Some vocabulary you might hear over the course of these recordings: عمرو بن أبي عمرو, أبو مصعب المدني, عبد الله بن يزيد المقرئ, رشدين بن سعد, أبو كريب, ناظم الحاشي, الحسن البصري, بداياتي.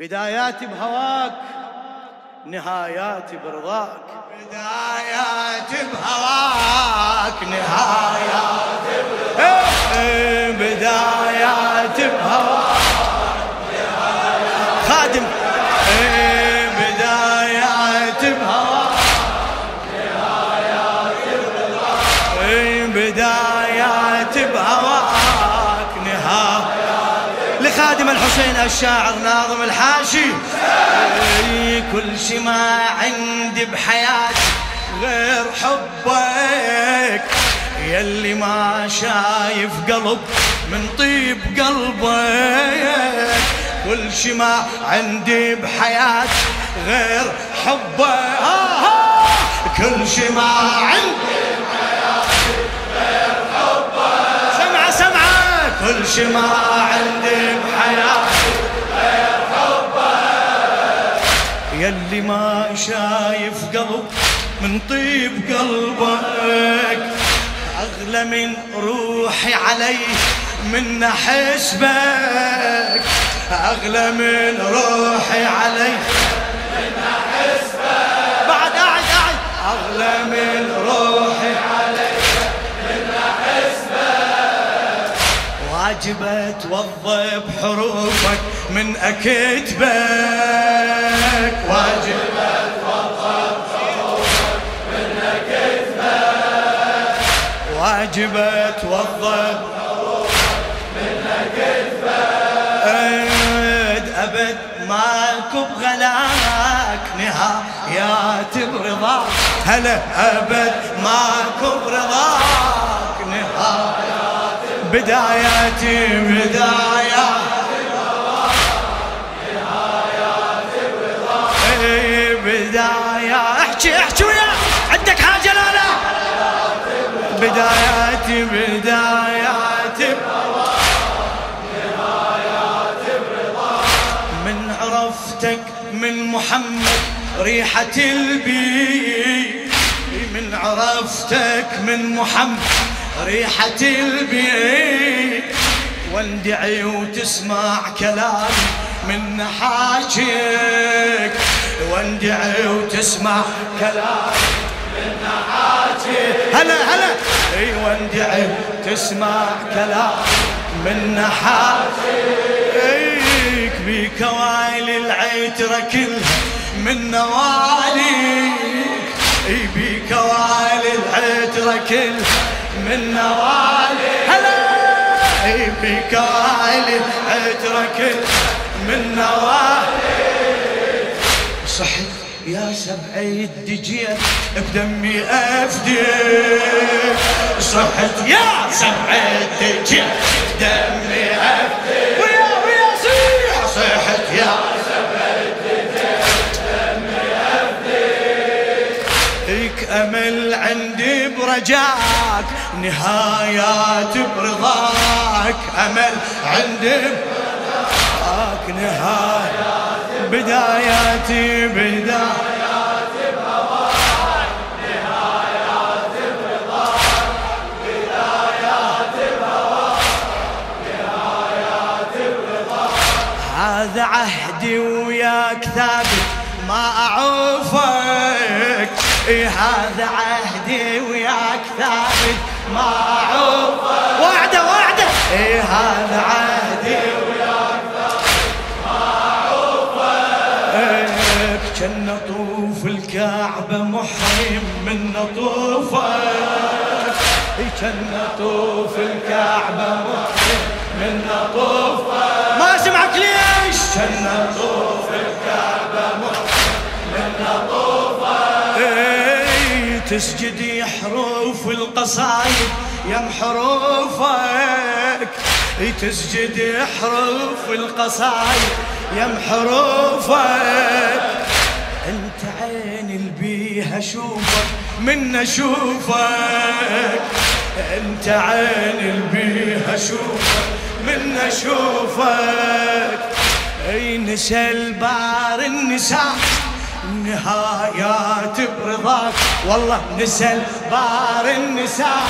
بداياتي بهواك نهاياتي برضاك، بداياتي بهواك نهاياتي برضاك، بداياتي بهواك نهاياتي خادم، بداياتي بهواك نهاياتي برضاك، بداياتي بهواك نهاياتي. لخادم الحسين الشاعر ناظم الحاشي: كل شي ما عندي بحياتي غير حبك، يلي ما شايف قلب من طيب قلبك، كل شي ما عندي بحياتي غير حبك، كل شي ما عندي بحياتي غير حبك، سمعة سمعة، كل شي ما عندي بحياتي غير يلي ما شايف قلب من طيب قلبك، أغلى من روحي علي من حسبك، أغلى من روحي علي من حسبك، بعد أعد أعد، أغلى من روحي علي من حسبك، واجب أتوضب حروفك من أكتبك، واجب أتوضب حروفك من أكتبك، واجب أتوضب حروفك من أكتبك، أبد ماكو بغلاك نهاياتي برضاك، هلا أبد ماكو برضاك نهاياتي، بداياتي بداياتي احكي وياه، عندك حاجة لا لا، بداياتي بداياتي نهاياتي برضاك، من عرفتك من محمد ريحة البيت، من عرفتك من محمد ريحة البيت، واندعي وتسمع كلامي من نحاجيك، واندعي وتسمع كلامي من نحاجيك، هلا هلا، اي واندعي وتسمع كلامي من نحاجيك، بكوالي العترة كلها من نواليك، اي بكوالي العترة كلها من نواليك، هلا، اي بكوالي العترة كلها من نواليك، صحيت يا سبعيد دجيت بدمي افديك، صحيت يا سبعيد دجيت بدمي افديك، ويا ويا صيح، صحيت يا سبعيد دجيت بدمي افديك، ليك امل عندي برجاك نهاياتي برضاك، امل عندي نهاياتي بداياتي، بداياتي بهواك نهاياتي برضاك، بداياتي بهواك نهاياتي برضاك، هذا عهدي وياك ثابت ما اعوفك، اي هذا عهدي وياك ثابت ما اعوفك، وعده وعده، اي هذا عهدي كن نطوف الكعبة محرم من نطوفك، كن نطوف الكعبة محرم من نطوفك، ما اسمعك ليش، كن نطوف الكعبة محرم من نطوفك، تسجدي حروف القصايد يم حروفك، تسجدي حروف القصايد يم حروفك، انت عيني البيها اشوفك من اشوفك، انت عيني البيها اشوفك من اشوفك، اي نسى البار النساء نهاياتي برضاك، والله نسى البار النساء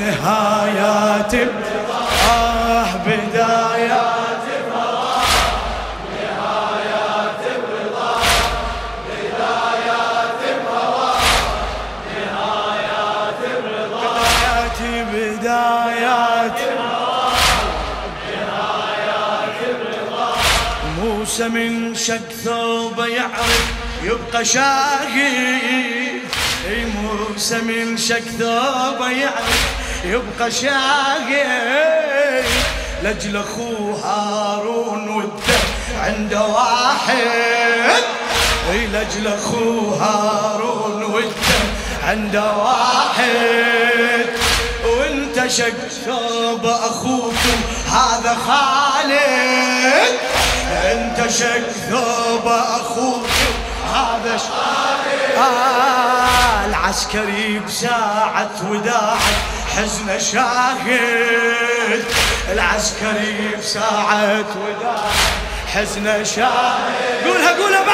نهاياتي برضاك، بداياتي برضاك نهاياتي عروسه من شق ثوبه يعرف يبقى شاقي، اي موسى من شق ثوبه يعرف يبقى شاقي، لاجل اخوه هارون وده عنده واحد، اي لاجل اخوه هارون وده عنده واحد، وانت شق ثوب اخوكم هذا خالد، انت شق ثوب اخوك هذا خالد. العسكري بساعة وداعك حزن شاهد، العسكري بساعة وداعك حزن شاهد، قولها قولها بعد،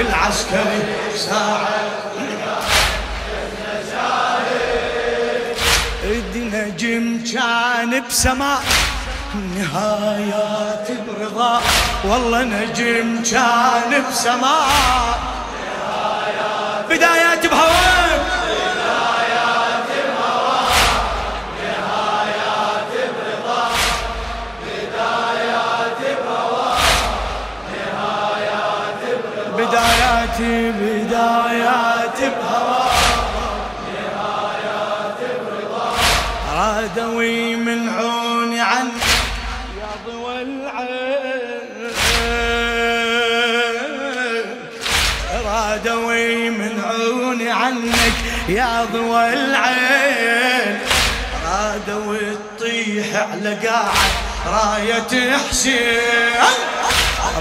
العسكري بساعة وداعك حزن شاهد، النجم كان بسماء نهايات برضا، والله نجم كان بسماء بدايات بهواك، بدايات بهواك نهايات برضا، بدايات بهواك نهايات برضا، بداياتي بدايات بهواك نهايات برضا، رادوي من عوني عن رادوي من عوني عنك يا ضوى العين، رادوي تطيح على قاعد راية حسين،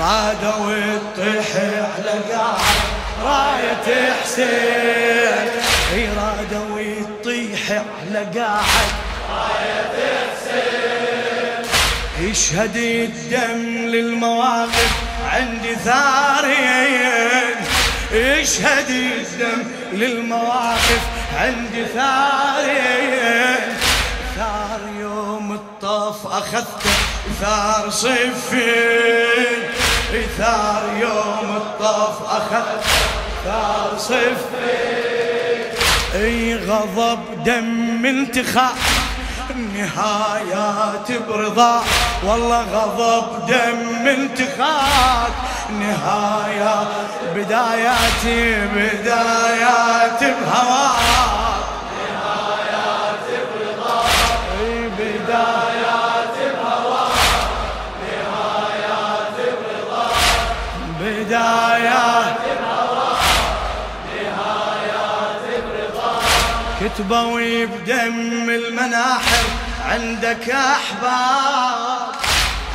رادوي تطيح على قاعد راية حسين، اي رادوي تطيح على قاعد راية حسين، يشهد الدم للمواقف عندي ثاريين، يشهد الدم للمواقف عندي ثارين، ثار يوم الطف اخذته ثار صفين، ثار يوم الطف اخذته ثار صفين، اي غضب دم انتخاء نهايات برضا، والله غضب دم انتخاك نهاية بداياتي بدايات بهواك، نهايات برضا بدايات بهواك نهايات برضا، بدايات بهواك نهايات برضا، كتبوي بدم المناحر عندك احباب،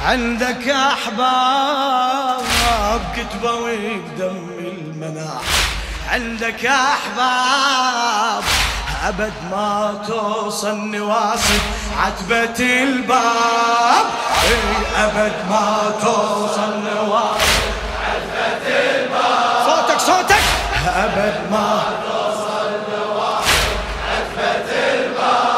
عندك احباب كتبوا بدم المناحر عندك احباب، ابد ما توصل نواصي عتبة الباب، ابد ما توصل نواصي عتبة الباب، صوتك صوتك، ابد ما توصل نواصي عتبة الباب،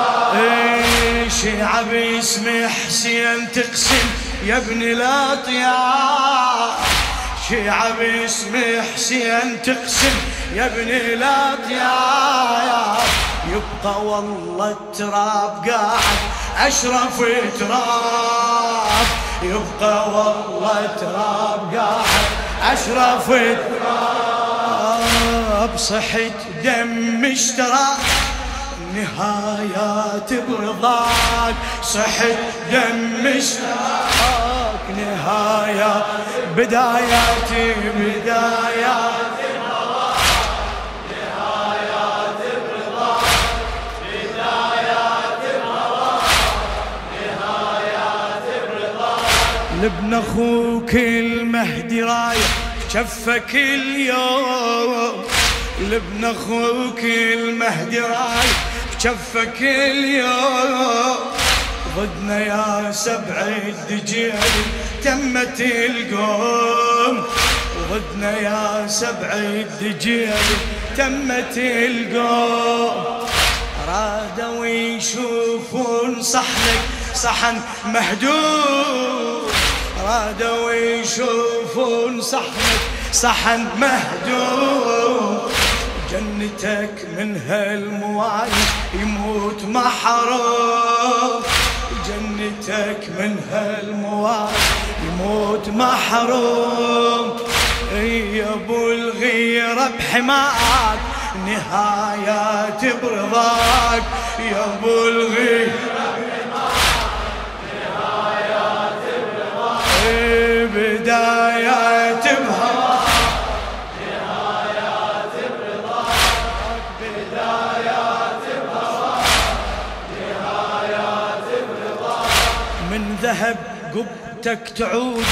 شعب اسمه حسين تقسم يا ابن الاطياف، شعب اسمه حسين تقسم يا ابن الاطياف، يبقى والله التراب قاعد اشرف تراب، يبقى والله التراب قاعد اشرف تراب، صحت دم اشتراك نهايات برضاك، صحت دم اشتراك نهاية بداياتي بدايات بهواك نهايات برضاك، بدايات بهواك نهايات برضاك، لابن اخوك المهدي رايح شفك اليوم، لابن اخوك المهدي رايح شفك اليوم، ضدنا يا سبعي الدجيل تمت القوم، ضدنا يا سبعي الدجيل تمت القوم، رادوا يشوفون صحنك صحن مهدور، رادوا يشوفون صحنك صحن مهدور، جنتك من هالموالد يموت محروم، جنتك من هالموالد محمود محروم، يا ابو الغيرة بحماك نهايات برضاك، يا ابو الغيرة بحماك نهايات برضاك، بدايات بهواك نهايات برضاك، بدايات بهواك نهايات برضاك، من ذهب قبتك تعود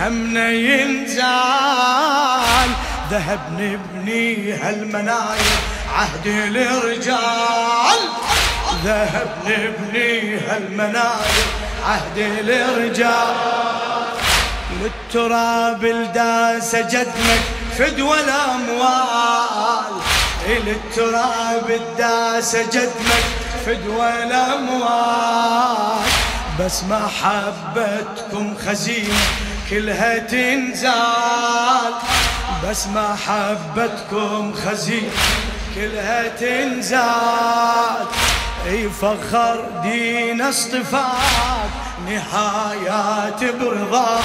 همنا ينزال، ذهب نبني هالمنايا عهد للرجال، ذهب نبني هالمنايا عهد للرجال، للتراب الداس جدمك فدوى الاموال، للتراب الداس جدمك فدوى الاموال، بس محبتكم خزينة كلها تنزال، بس محبتكم خزينة كلها تنزال، يفخر دين اصطفاك نهايات برضاك،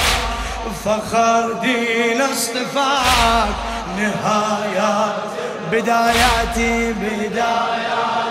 فخر دين اصطفاك نهايات، بداياتي بدايات